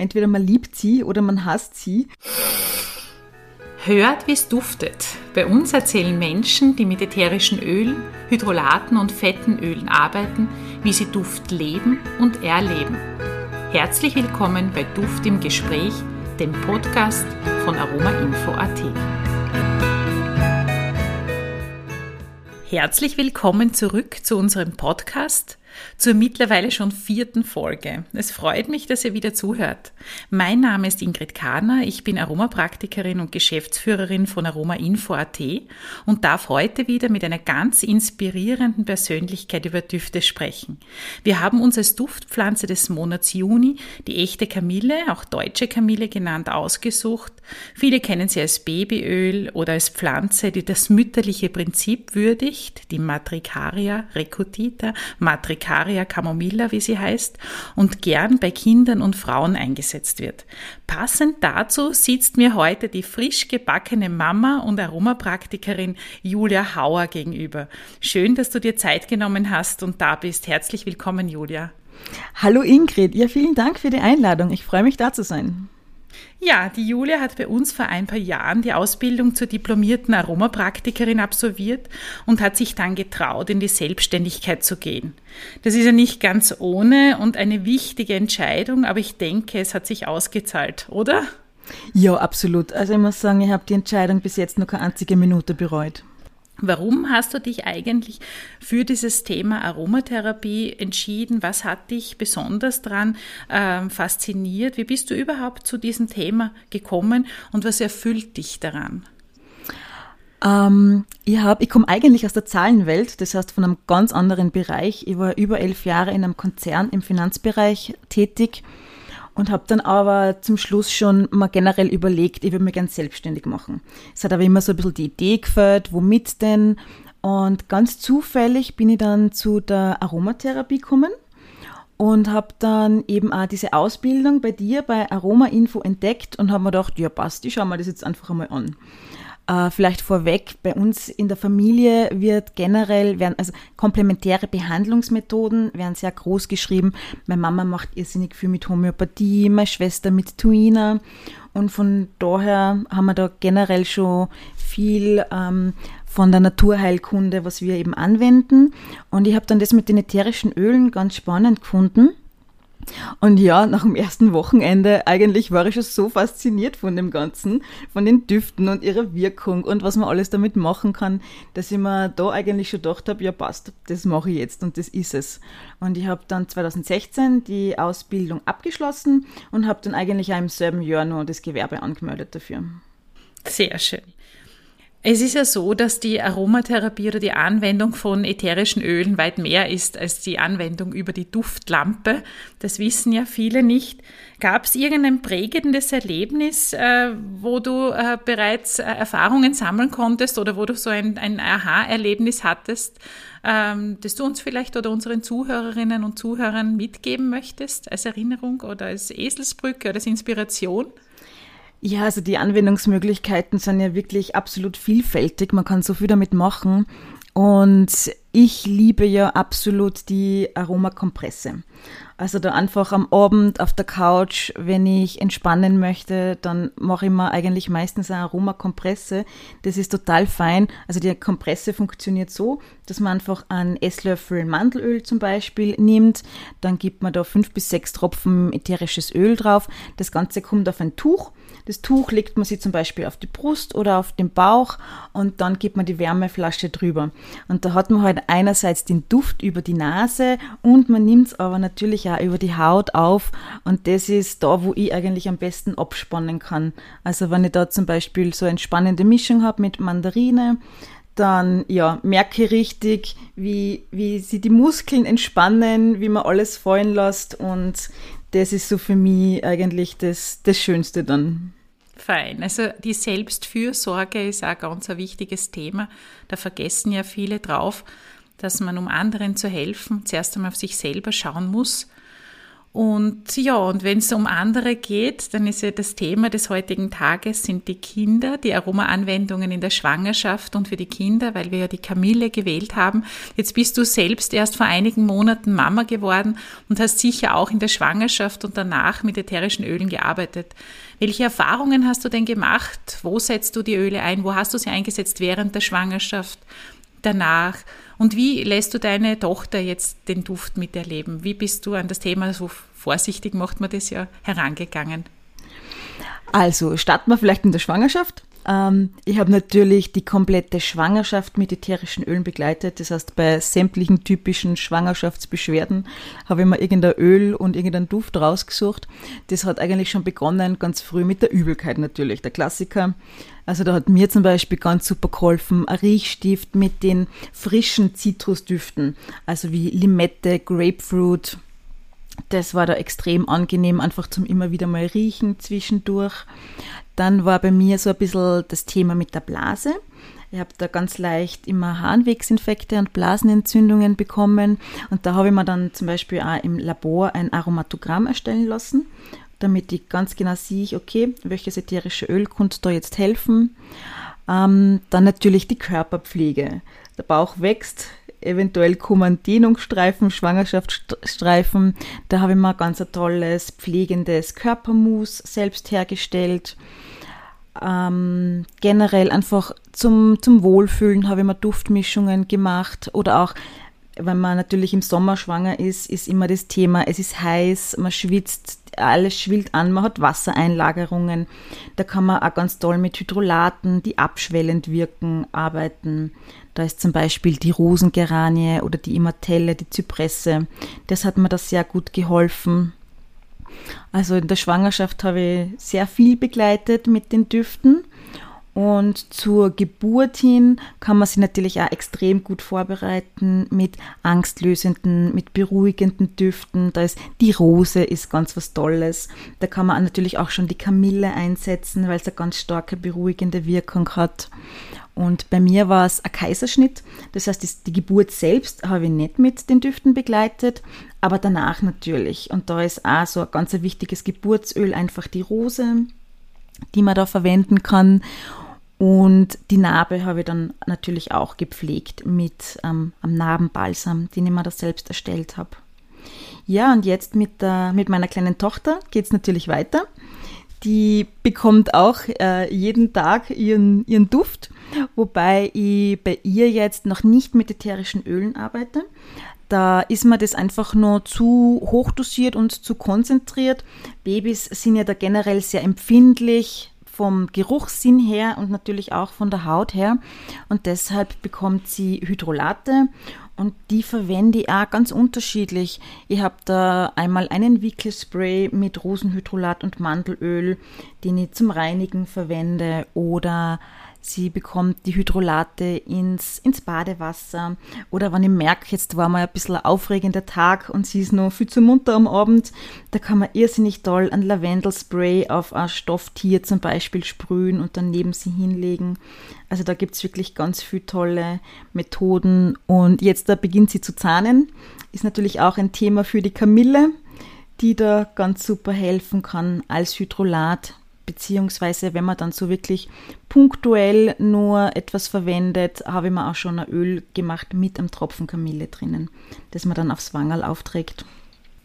Entweder man liebt sie oder man hasst sie. Hört, wie es duftet. Bei uns erzählen Menschen, die mit ätherischen Ölen, Hydrolaten und fetten Ölen arbeiten, wie sie Duft leben und erleben. Herzlich willkommen bei Duft im Gespräch, dem Podcast von Aroma-Info.at. Herzlich willkommen zurück zu unserem Podcast, zur mittlerweile schon 4. Folge. Es freut mich, dass ihr wieder zuhört. Mein Name ist Ingrid Karner, ich bin Aromapraktikerin und Geschäftsführerin von Aroma-Info.at und darf heute wieder mit einer ganz inspirierenden Persönlichkeit über Düfte sprechen. Wir haben uns als Duftpflanze des Monats Juni die echte Kamille, auch deutsche Kamille genannt, ausgesucht. Viele kennen sie als Babyöl oder als Pflanze, die das mütterliche Prinzip würdigt, die Matrikaria recutita, Matrikaria Camomilla, wie sie heißt, und gern bei Kindern und Frauen eingesetzt wird. Passend dazu sitzt mir heute die frisch gebackene Mama und Aromapraktikerin Julia Hauer gegenüber. Schön, dass du dir Zeit genommen hast und da bist. Herzlich willkommen, Julia. Hallo Ingrid, ja, vielen Dank für die Einladung. Ich freue mich, da zu sein. Ja, die Julia hat bei uns vor ein paar Jahren die Ausbildung zur diplomierten Aromapraktikerin absolviert und hat sich dann getraut, in die Selbstständigkeit zu gehen. Das ist ja nicht ganz ohne und eine wichtige Entscheidung, aber ich denke, es hat sich ausgezahlt, oder? Ja, absolut. Also ich muss sagen, ich habe die Entscheidung bis jetzt noch keine einzige Minute bereut. Warum hast du dich eigentlich für dieses Thema Aromatherapie entschieden? Was hat dich besonders daran fasziniert? Wie bist du überhaupt zu diesem Thema gekommen und was erfüllt dich daran? Ich komme eigentlich aus der Zahlenwelt, das heißt von einem ganz anderen Bereich. Ich war über 11 Jahre in einem Konzern im Finanzbereich tätig und habe dann aber zum Schluss schon mal generell überlegt, ich würde mich gerne selbstständig machen. Es hat aber immer so ein bisschen die Idee gefällt, womit denn? Und ganz zufällig bin ich dann zu der Aromatherapie gekommen und habe dann eben auch diese Ausbildung bei dir, bei Aroma-Info entdeckt und habe mir gedacht, ja passt, ich schaue mir das jetzt einfach einmal an. Vielleicht vorweg, bei uns in der Familie werden komplementäre Behandlungsmethoden werden sehr groß geschrieben. Meine Mama macht irrsinnig viel mit Homöopathie, meine Schwester mit Tuina. Und von daher haben wir da generell schon viel von der Naturheilkunde, was wir eben anwenden. Und ich habe dann das mit den ätherischen Ölen ganz spannend gefunden. Und ja, nach dem ersten Wochenende eigentlich war ich schon so fasziniert von dem Ganzen, von den Düften und ihrer Wirkung und was man alles damit machen kann, dass ich mir da eigentlich schon gedacht habe, ja passt, das mache ich jetzt und das ist es. Und ich habe dann 2016 die Ausbildung abgeschlossen und habe dann eigentlich auch im selben Jahr noch das Gewerbe angemeldet dafür. Sehr schön. Es ist ja so, dass die Aromatherapie oder die Anwendung von ätherischen Ölen weit mehr ist als die Anwendung über die Duftlampe. Das wissen ja viele nicht. Gab es irgendein prägendes Erlebnis, wo du bereits Erfahrungen sammeln konntest oder wo du so ein Aha-Erlebnis hattest, das du uns vielleicht oder unseren Zuhörerinnen und Zuhörern mitgeben möchtest als Erinnerung oder als Eselsbrücke oder als Inspiration? Ja, also die Anwendungsmöglichkeiten sind ja wirklich absolut vielfältig. Man kann so viel damit machen. Und ich liebe ja absolut die Aromakompresse. Also da einfach am Abend auf der Couch, wenn ich entspannen möchte, dann mache ich mir eigentlich meistens eine Aromakompresse. Das ist total fein. Also die Kompresse funktioniert so, dass man einfach einen Esslöffel Mandelöl zum Beispiel nimmt. Dann gibt man da 5 bis 6 Tropfen ätherisches Öl drauf. Das Ganze kommt auf ein Tuch. Das Tuch legt man sich zum Beispiel auf die Brust oder auf den Bauch und dann gibt man die Wärmeflasche drüber. Und da hat man halt einerseits den Duft über die Nase und man nimmt es aber natürlich auch über die Haut auf und das ist da, wo ich eigentlich am besten abspannen kann. Also wenn ich da zum Beispiel so eine entspannende Mischung habe mit Mandarine, dann ja, merke ich richtig, wie sie die Muskeln entspannen, wie man alles fallen lässt und das ist so für mich eigentlich das Schönste dann. Fein. Also die Selbstfürsorge ist auch ganz ein wichtiges Thema. Da vergessen ja viele drauf, dass man, um anderen zu helfen, zuerst einmal auf sich selber schauen muss. Und ja, und wenn es um andere geht, dann ist ja das Thema des heutigen Tages sind die Kinder, die Aromaanwendungen in der Schwangerschaft und für die Kinder, weil wir ja die Kamille gewählt haben. Jetzt bist du selbst erst vor einigen Monaten Mama geworden und hast sicher auch in der Schwangerschaft und danach mit ätherischen Ölen gearbeitet. Welche Erfahrungen hast du denn gemacht? Wo setzt du die Öle ein? Wo hast du sie eingesetzt während der Schwangerschaft, danach? Und wie lässt du deine Tochter jetzt den Duft miterleben? Wie bist du an das Thema, so vorsichtig macht man das ja, herangegangen? Also starten wir vielleicht in der Schwangerschaft. Ich habe natürlich die komplette Schwangerschaft mit ätherischen Ölen begleitet. Das heißt, bei sämtlichen typischen Schwangerschaftsbeschwerden habe ich mir irgendein Öl und irgendeinen Duft rausgesucht. Das hat eigentlich schon begonnen, ganz früh mit der Übelkeit natürlich, der Klassiker. Also da hat mir zum Beispiel ganz super geholfen ein Riechstift mit den frischen Zitrusdüften, also wie Limette, Grapefruit. Das war da extrem angenehm, einfach zum immer wieder mal riechen zwischendurch. Dann war bei mir so ein bisschen das Thema mit der Blase. Ich habe da ganz leicht immer Harnwegsinfekte und Blasenentzündungen bekommen. Und da habe ich mir dann zum Beispiel auch im Labor ein Aromatogramm erstellen lassen, damit ich ganz genau sehe, okay, welches ätherische Öl könnte da jetzt helfen. Dann natürlich die Körperpflege. Der Bauch wächst, eventuell kommen Dehnungsstreifen, Schwangerschaftsstreifen. Da habe ich mal ganz ein tolles, pflegendes Körpermousse selbst hergestellt. Generell einfach zum Wohlfühlen habe ich mal Duftmischungen gemacht. Oder auch, wenn man natürlich im Sommer schwanger ist, ist immer das Thema, es ist heiß, man schwitzt, alles schwillt an, man hat Wassereinlagerungen. Da kann man auch ganz toll mit Hydrolaten, die abschwellend wirken, arbeiten. Da ist zum Beispiel die Rosengeranie oder die Immortelle, die Zypresse. Das hat mir da sehr gut geholfen. Also in der Schwangerschaft habe ich sehr viel begleitet mit den Düften. Und zur Geburt hin kann man sich natürlich auch extrem gut vorbereiten mit angstlösenden, mit beruhigenden Düften. Da ist die Rose ist ganz was Tolles. Da kann man auch natürlich auch schon die Kamille einsetzen, weil es eine ganz starke beruhigende Wirkung hat. Und bei mir war es ein Kaiserschnitt. Das heißt, die Geburt selbst habe ich nicht mit den Düften begleitet, aber danach natürlich. Und da ist auch so ein ganz wichtiges Geburtsöl einfach die Rose, die man da verwenden kann. Und die Narbe habe ich dann natürlich auch gepflegt mit einem Narbenbalsam, den ich mir da selbst erstellt habe. Ja, und jetzt mit meiner kleinen Tochter geht es natürlich weiter. Die bekommt auch jeden Tag ihren Duft, wobei ich bei ihr jetzt noch nicht mit ätherischen Ölen arbeite. Da ist mir das einfach nur zu hoch dosiert und zu konzentriert. Babys sind ja da generell sehr empfindlich vom Geruchssinn her und natürlich auch von der Haut her. Und deshalb bekommt sie Hydrolate und die verwende ich auch ganz unterschiedlich. Ich habe da einmal einen Wickelspray mit Rosenhydrolat und Mandelöl, den ich zum Reinigen verwende, oder sie bekommt die Hydrolate ins Badewasser. Oder wenn ich merke, jetzt war mal ein bisschen ein aufregender Tag und sie ist noch viel zu munter am Abend, da kann man irrsinnig toll ein Lavendelspray auf ein Stofftier zum Beispiel sprühen und dann neben sie hinlegen. Also da gibt es wirklich ganz viele tolle Methoden. Und jetzt da beginnt sie zu zahnen. Ist natürlich auch ein Thema für die Kamille, die da ganz super helfen kann als Hydrolat. Beziehungsweise, wenn man dann so wirklich punktuell nur etwas verwendet, habe ich mir auch schon ein Öl gemacht mit einem Tropfen Kamille drinnen, das man dann aufs Wangerl aufträgt.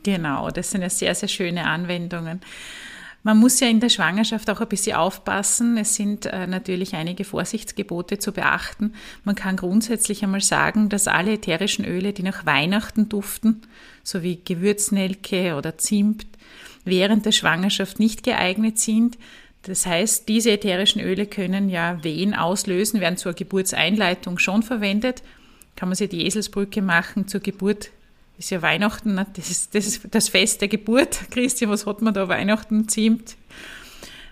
Genau, das sind ja sehr, sehr schöne Anwendungen. Man muss ja in der Schwangerschaft auch ein bisschen aufpassen. Es sind natürlich einige Vorsichtsgebote zu beachten. Man kann grundsätzlich einmal sagen, dass alle ätherischen Öle, die nach Weihnachten duften, so wie Gewürznelke oder Zimt, während der Schwangerschaft nicht geeignet sind. Das heißt, diese ätherischen Öle können ja Wehen auslösen, werden zur Geburtseinleitung schon verwendet. Kann man sich die Eselsbrücke machen zur Geburt. Ist ja Weihnachten, das ist das Fest der Geburt. Christi, was hat man da? Weihnachten, Zimt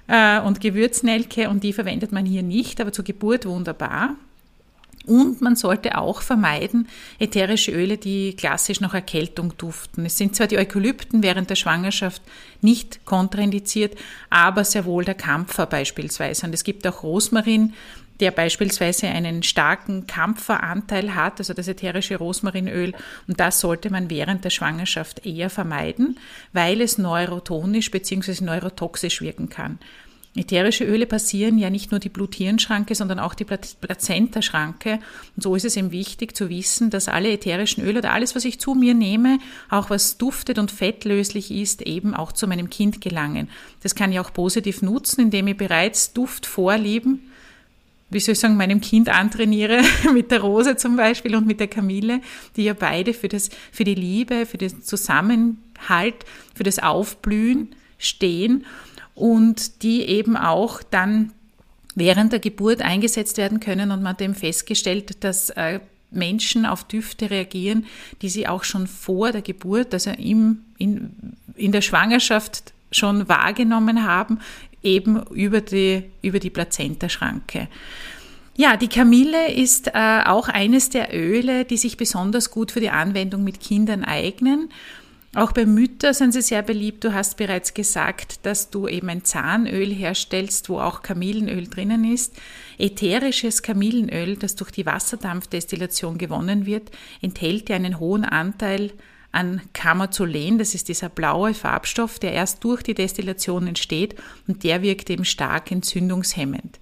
und Gewürznelke. Und die verwendet man hier nicht, aber zur Geburt wunderbar. Und man sollte auch vermeiden ätherische Öle, die klassisch nach Erkältung duften. Es sind zwar die Eukalypten während der Schwangerschaft nicht kontraindiziert, aber sehr wohl der Kampfer beispielsweise. Und es gibt auch Rosmarin, der beispielsweise einen starken Kampferanteil hat, also das ätherische Rosmarinöl. Und das sollte man während der Schwangerschaft eher vermeiden, weil es neurotonisch bzw. neurotoxisch wirken kann. Ätherische Öle passieren ja nicht nur die Blut-Hirn-Schranke, sondern auch die Plazenta-Schranke. Und so ist es eben wichtig zu wissen, dass alle ätherischen Öle oder alles, was ich zu mir nehme, auch was duftet und fettlöslich ist, eben auch zu meinem Kind gelangen. Das kann ich auch positiv nutzen, indem ich bereits Duftvorlieben, meinem Kind antrainiere, mit der Rose zum Beispiel und mit der Kamille, die ja beide für die Liebe, für den Zusammenhalt, für das Aufblühen stehen. Und die eben auch dann während der Geburt eingesetzt werden können. Und man hat eben festgestellt, dass Menschen auf Düfte reagieren, die sie auch schon vor der Geburt, also in der Schwangerschaft schon wahrgenommen haben, eben über die Plazentaschranke. Ja, die Kamille ist auch eines der Öle, die sich besonders gut für die Anwendung mit Kindern eignen. Auch bei Müttern sind sie sehr beliebt. Du hast bereits gesagt, dass du eben ein Zahnöl herstellst, wo auch Kamillenöl drinnen ist. Ätherisches Kamillenöl, das durch die Wasserdampfdestillation gewonnen wird, enthält ja einen hohen Anteil an Chamazulen. Das ist dieser blaue Farbstoff, der erst durch die Destillation entsteht, und der wirkt eben stark entzündungshemmend.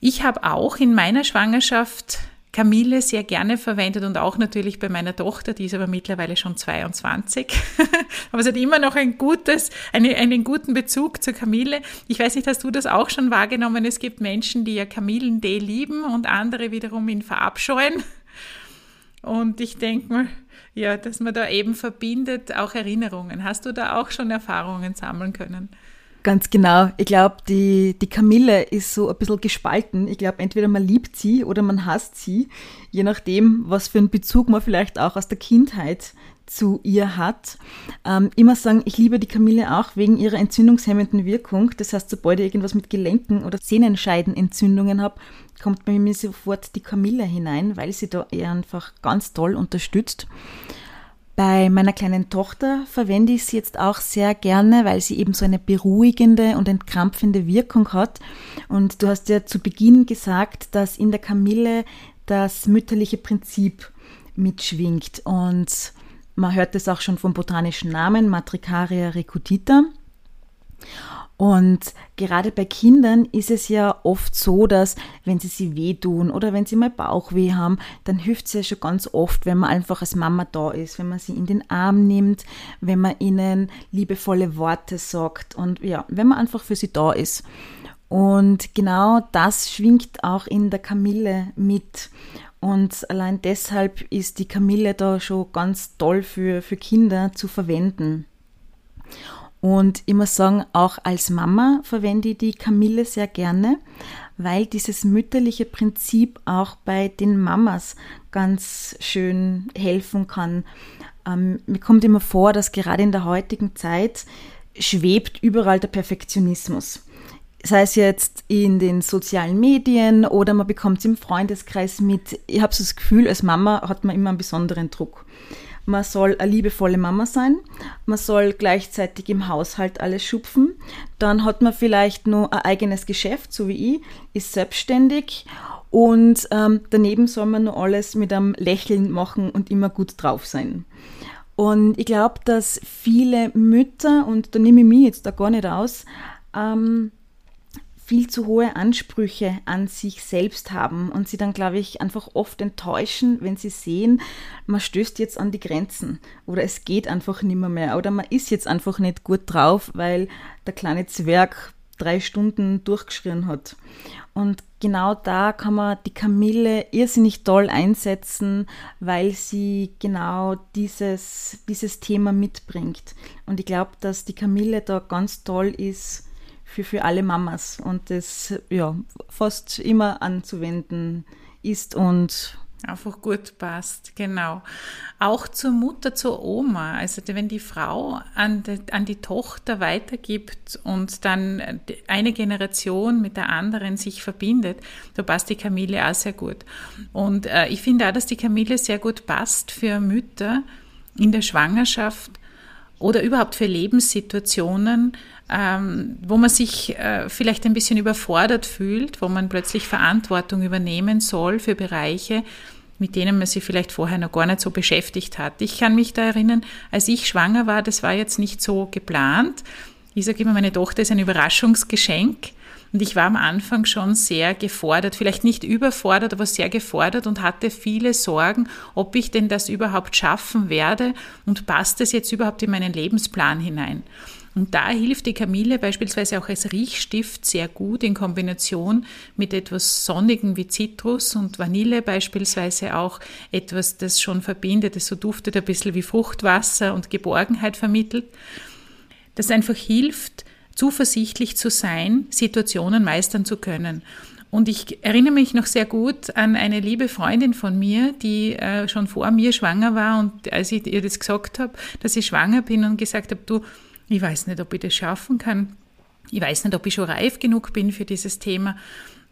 Ich habe auch in meiner Schwangerschaft Kamille sehr gerne verwendet und auch natürlich bei meiner Tochter, die ist aber mittlerweile schon 22, aber sie hat immer noch einen guten Bezug zur Kamille. Ich weiß nicht, hast du das auch schon wahrgenommen? Es gibt Menschen, die ja Kamillentee lieben und andere wiederum ihn verabscheuen. Und ich denke mal, ja, dass man da eben verbindet, auch Erinnerungen. Hast du da auch schon Erfahrungen sammeln können? Ganz genau. Ich glaube, die Kamille ist so ein bisschen gespalten. Ich glaube, entweder man liebt sie oder man hasst sie, je nachdem, was für einen Bezug man vielleicht auch aus der Kindheit zu ihr hat. Immer sagen, ich liebe die Kamille auch wegen ihrer entzündungshemmenden Wirkung. Das heißt, sobald ich irgendwas mit Gelenken oder Sehnenscheidenentzündungen habe, kommt bei mir sofort die Kamille hinein, weil sie da eher einfach ganz toll unterstützt. Bei meiner kleinen Tochter verwende ich sie jetzt auch sehr gerne, weil sie eben so eine beruhigende und entkrampfende Wirkung hat. Und du hast ja zu Beginn gesagt, dass in der Kamille das mütterliche Prinzip mitschwingt. Und man hört es auch schon vom botanischen Namen, Matricaria recutita. Und gerade bei Kindern ist es ja oft so, dass wenn sie wehtun oder wenn sie mal Bauchweh haben, dann hilft es ja schon ganz oft, wenn man einfach als Mama da ist, wenn man sie in den Arm nimmt, wenn man ihnen liebevolle Worte sagt und ja, wenn man einfach für sie da ist. Und genau das schwingt auch in der Kamille mit. Und allein deshalb ist die Kamille da schon ganz toll für Kinder zu verwenden. Und ich muss sagen, auch als Mama verwende ich die Kamille sehr gerne, weil dieses mütterliche Prinzip auch bei den Mamas ganz schön helfen kann. Mir kommt immer vor, dass gerade in der heutigen Zeit schwebt überall der Perfektionismus. Sei es jetzt in den sozialen Medien oder man bekommt es im Freundeskreis mit. Ich habe so das Gefühl, als Mama hat man immer einen besonderen Druck. Man soll eine liebevolle Mama sein, man soll gleichzeitig im Haushalt alles schupfen, dann hat man vielleicht noch ein eigenes Geschäft, so wie ich, ist selbstständig und daneben soll man noch alles mit einem Lächeln machen und immer gut drauf sein. Und ich glaube, dass viele Mütter, und da nehme ich mich jetzt da gar nicht aus, viel zu hohe Ansprüche an sich selbst haben und sie dann, glaube ich, einfach oft enttäuschen, wenn sie sehen, man stößt jetzt an die Grenzen oder es geht einfach nimmer mehr oder man ist jetzt einfach nicht gut drauf, weil der kleine Zwerg 3 Stunden durchgeschrien hat. Und genau da kann man die Kamille irrsinnig toll einsetzen, weil sie genau dieses Thema mitbringt. Und ich glaube, dass die Kamille da ganz toll ist, für alle Mamas und das ja fast immer anzuwenden ist und einfach gut passt, genau. Auch zur Mutter, zur Oma, also wenn die Frau an die Tochter weitergibt und dann eine Generation mit der anderen sich verbindet, da passt die Kamille auch sehr gut. Und ich finde auch, dass die Kamille sehr gut passt für Mütter in der Schwangerschaft, oder überhaupt für Lebenssituationen, wo man sich vielleicht ein bisschen überfordert fühlt, wo man plötzlich Verantwortung übernehmen soll für Bereiche, mit denen man sich vielleicht vorher noch gar nicht so beschäftigt hat. Ich kann mich da erinnern, als ich schwanger war, das war jetzt nicht so geplant. Ich sage immer, meine Tochter ist ein Überraschungsgeschenk. Und ich war am Anfang schon sehr gefordert, vielleicht nicht überfordert, aber sehr gefordert und hatte viele Sorgen, ob ich denn das überhaupt schaffen werde und passt es jetzt überhaupt in meinen Lebensplan hinein. Und da hilft die Kamille beispielsweise auch als Riechstift sehr gut in Kombination mit etwas Sonnigem wie Zitrus und Vanille beispielsweise auch etwas, das schon verbindet, das so duftet ein bisschen wie Fruchtwasser und Geborgenheit vermittelt. Das einfach hilft, zuversichtlich zu sein, Situationen meistern zu können. Und ich erinnere mich noch sehr gut an eine liebe Freundin von mir, die schon vor mir schwanger war. Und als ich ihr das gesagt habe, dass ich schwanger bin und gesagt habe, du, ich weiß nicht, ob ich das schaffen kann. Ich weiß nicht, ob ich schon reif genug bin für dieses Thema.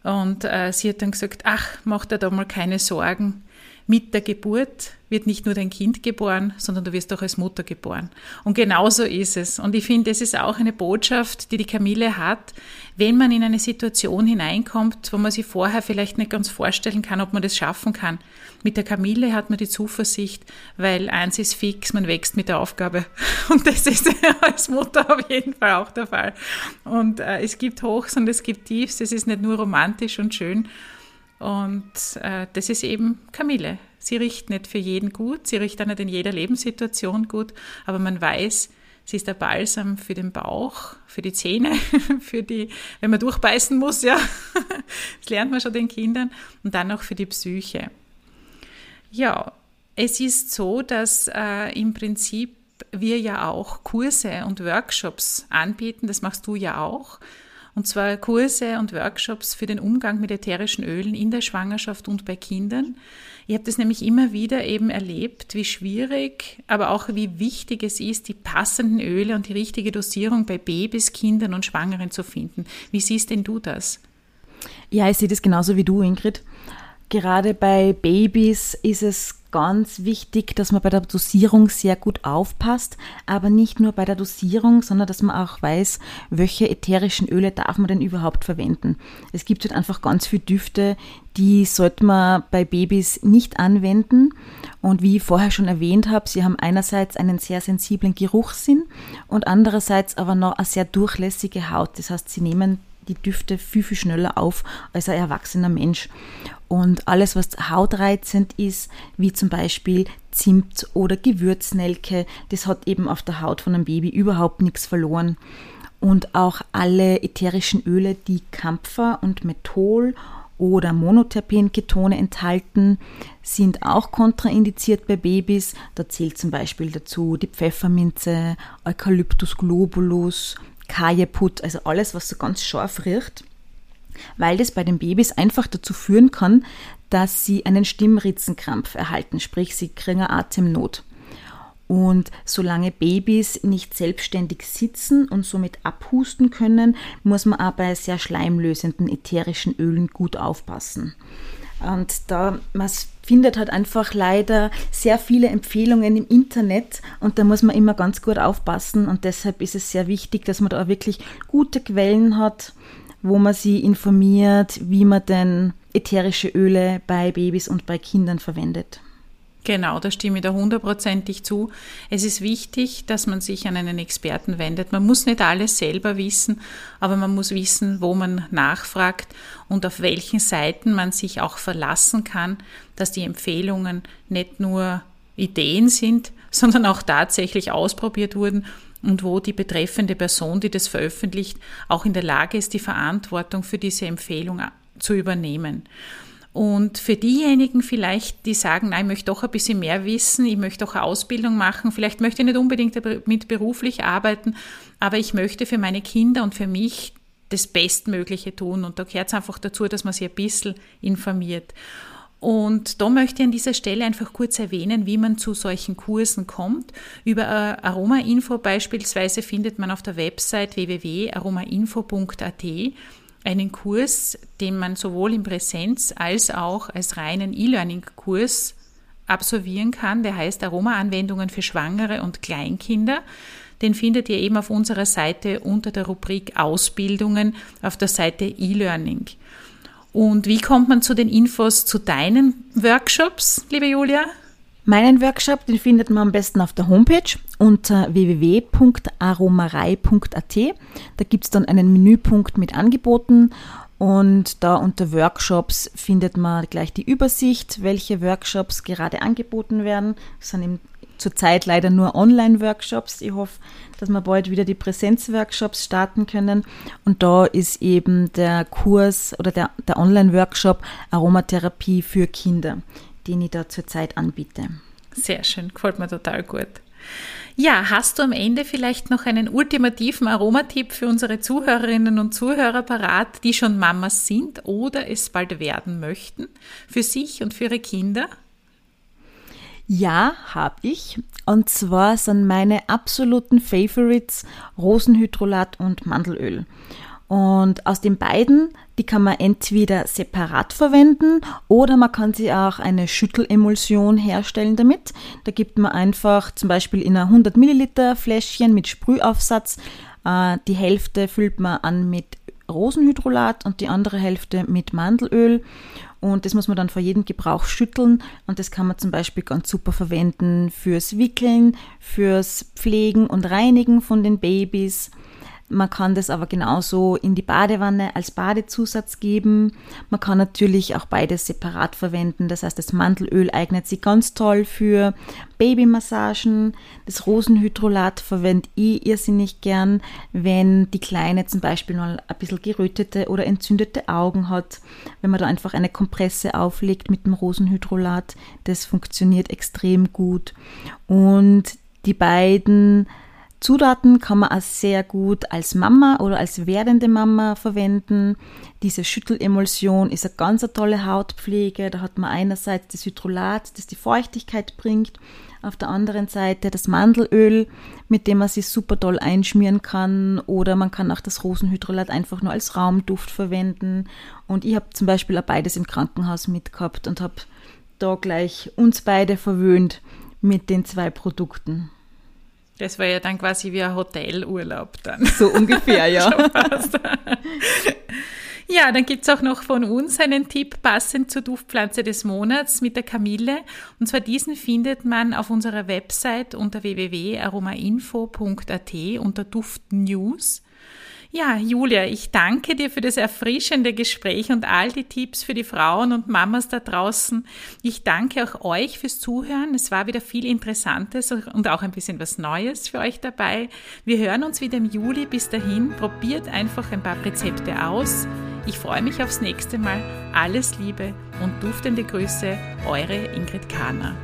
Und sie hat dann gesagt, ach, mach dir da mal keine Sorgen. Mit der Geburt wird nicht nur dein Kind geboren, sondern du wirst auch als Mutter geboren. Und genauso ist es. Und ich finde, das ist auch eine Botschaft, die die Kamille hat, wenn man in eine Situation hineinkommt, wo man sich vorher vielleicht nicht ganz vorstellen kann, ob man das schaffen kann. Mit der Kamille hat man die Zuversicht, weil eins ist fix, man wächst mit der Aufgabe. Und das ist als Mutter auf jeden Fall auch der Fall. Und es gibt Hochs und es gibt Tiefs, es ist nicht nur romantisch und schön. Und das ist eben Kamille. Sie riecht nicht für jeden gut, sie riecht auch nicht in jeder Lebenssituation gut, aber man weiß, sie ist der Balsam für den Bauch, für die Zähne, für die, wenn man durchbeißen muss, ja, das lernt man schon den Kindern, und dann auch für die Psyche. Ja, es ist so, dass im Prinzip wir ja auch Kurse und Workshops anbieten, das machst du ja auch. Und zwar Kurse und Workshops für den Umgang mit ätherischen Ölen in der Schwangerschaft und bei Kindern. Ich habe das nämlich immer wieder eben erlebt, wie schwierig, aber auch wie wichtig es ist, die passenden Öle und die richtige Dosierung bei Babys, Kindern und Schwangeren zu finden. Wie siehst denn du das? Ja, ich sehe das genauso wie du, Ingrid. Gerade bei Babys ist es ganz wichtig, dass man bei der Dosierung sehr gut aufpasst, aber nicht nur bei der Dosierung, sondern dass man auch weiß, welche ätherischen Öle darf man denn überhaupt verwenden. Es gibt halt einfach ganz viele Düfte, die sollte man bei Babys nicht anwenden. Und wie ich vorher schon erwähnt habe, sie haben einerseits einen sehr sensiblen Geruchssinn und andererseits aber noch eine sehr durchlässige Haut. Das heißt, sie nehmen die Düfte viel, viel schneller auf als ein erwachsener Mensch. Und alles, was hautreizend ist, wie zum Beispiel Zimt oder Gewürznelke, das hat eben auf der Haut von einem Baby überhaupt nichts verloren. Und auch alle ätherischen Öle, die Kampfer und Menthol oder Monoterpenketone enthalten, sind auch kontraindiziert bei Babys. Da zählt zum Beispiel dazu die Pfefferminze, Eukalyptus globulus, Kajeput, also alles, was so ganz scharf riecht, weil das bei den Babys einfach dazu führen kann, dass sie einen Stimmritzenkrampf erhalten, sprich sie kriegen eine Atemnot. Und solange Babys nicht selbstständig sitzen und somit abhusten können, muss man auch bei sehr schleimlösenden ätherischen Ölen gut aufpassen. Und da man findet halt einfach leider sehr viele Empfehlungen im Internet und da muss man immer ganz gut aufpassen und deshalb ist es sehr wichtig, dass man da auch wirklich gute Quellen hat, wo man sich informiert, wie man denn ätherische Öle bei Babys und bei Kindern verwendet. Genau, da stimme ich da 100%ig zu. Es ist wichtig, dass man sich an einen Experten wendet. Man muss nicht alles selber wissen, aber man muss wissen, wo man nachfragt und auf welchen Seiten man sich auch verlassen kann, dass die Empfehlungen nicht nur Ideen sind, sondern auch tatsächlich ausprobiert wurden und wo die betreffende Person, die das veröffentlicht, auch in der Lage ist, die Verantwortung für diese Empfehlung zu übernehmen. Und für diejenigen vielleicht, die sagen, nein, ich möchte doch ein bisschen mehr wissen, ich möchte auch eine Ausbildung machen, vielleicht möchte ich nicht unbedingt damit beruflich arbeiten, aber ich möchte für meine Kinder und für mich das Bestmögliche tun. Und da gehört es einfach dazu, dass man sich ein bisschen informiert. Und da möchte ich an dieser Stelle einfach kurz erwähnen, wie man zu solchen Kursen kommt. Über Aroma-Info beispielsweise findet man auf der Website www.aroma-info.at einen Kurs, den man sowohl in Präsenz als auch als reinen E-Learning-Kurs absolvieren kann. Der heißt Aroma-Anwendungen für Schwangere und Kleinkinder. den findet ihr eben auf unserer Seite unter der Rubrik Ausbildungen auf der Seite E-Learning. Und wie kommt man zu den Infos zu deinen Workshops, liebe Julia? Meinen Workshop, den findet man am besten auf der Homepage unter www.aromarei.at. Da gibt es dann einen Menüpunkt mit Angeboten und da unter Workshops findet man gleich die Übersicht, welche Workshops gerade angeboten werden. Das sind eben zurzeit leider nur Online-Workshops. Ich hoffe, dass wir bald wieder die Präsenz-Workshops starten können. Und da ist eben der Kurs oder der Online-Workshop Aromatherapie für Kinder, den ich da zurzeit anbiete. Sehr schön, gefällt mir total gut. Ja, hast du am Ende vielleicht noch einen ultimativen Aromatipp für unsere Zuhörerinnen und Zuhörer parat, die schon Mamas sind oder es bald werden möchten, für sich und für ihre Kinder? Ja, habe ich. Und zwar sind meine absoluten Favorites Rosenhydrolat und Mandelöl. Und aus den beiden, die kann man entweder separat verwenden oder man kann sie auch eine Schüttelemulsion herstellen damit. Da gibt man einfach zum Beispiel in ein 100 Milliliter Fläschchen mit Sprühaufsatz. Die Hälfte füllt man an mit Rosenhydrolat und die andere Hälfte mit Mandelöl. Und das muss man dann vor jedem Gebrauch schütteln. Und das kann man zum Beispiel ganz super verwenden fürs Wickeln, fürs Pflegen und Reinigen von den Babys. Man kann das aber genauso in die Badewanne als Badezusatz geben. Man kann natürlich auch beides separat verwenden. Das heißt, das Mandelöl eignet sich ganz toll für Babymassagen. Das Rosenhydrolat verwende ich irrsinnig gern, wenn die Kleine zum Beispiel mal ein bisschen gerötete oder entzündete Augen hat. Wenn man da einfach eine Kompresse auflegt mit dem Rosenhydrolat, das funktioniert extrem gut. Und die beiden Zutaten kann man auch sehr gut als Mama oder als werdende Mama verwenden. Diese Schüttelemulsion ist eine ganz tolle Hautpflege. Da hat man einerseits das Hydrolat, das die Feuchtigkeit bringt. Auf der anderen Seite das Mandelöl, mit dem man sich super toll einschmieren kann. Oder man kann auch das Rosenhydrolat einfach nur als Raumduft verwenden. Und ich habe zum Beispiel auch beides im Krankenhaus mitgehabt und habe da gleich uns beide verwöhnt mit den zwei Produkten. Das war ja dann quasi wie ein Hotelurlaub dann. So ungefähr, ja. Ja, dann gibt es auch noch von uns einen Tipp, passend zur Duftpflanze des Monats mit der Kamille. Und zwar diesen findet man auf unserer Website unter www.aroma-info.at unter Duft-News. Ja, Julia, ich danke dir für das erfrischende Gespräch und all die Tipps für die Frauen und Mamas da draußen. Ich danke auch euch fürs Zuhören. Es war wieder viel Interessantes und auch ein bisschen was Neues für euch dabei. Wir hören uns wieder im Juli. Bis dahin, probiert einfach ein paar Rezepte aus. Ich freue mich aufs nächste Mal. Alles Liebe und duftende Grüße, eure Ingrid Karner.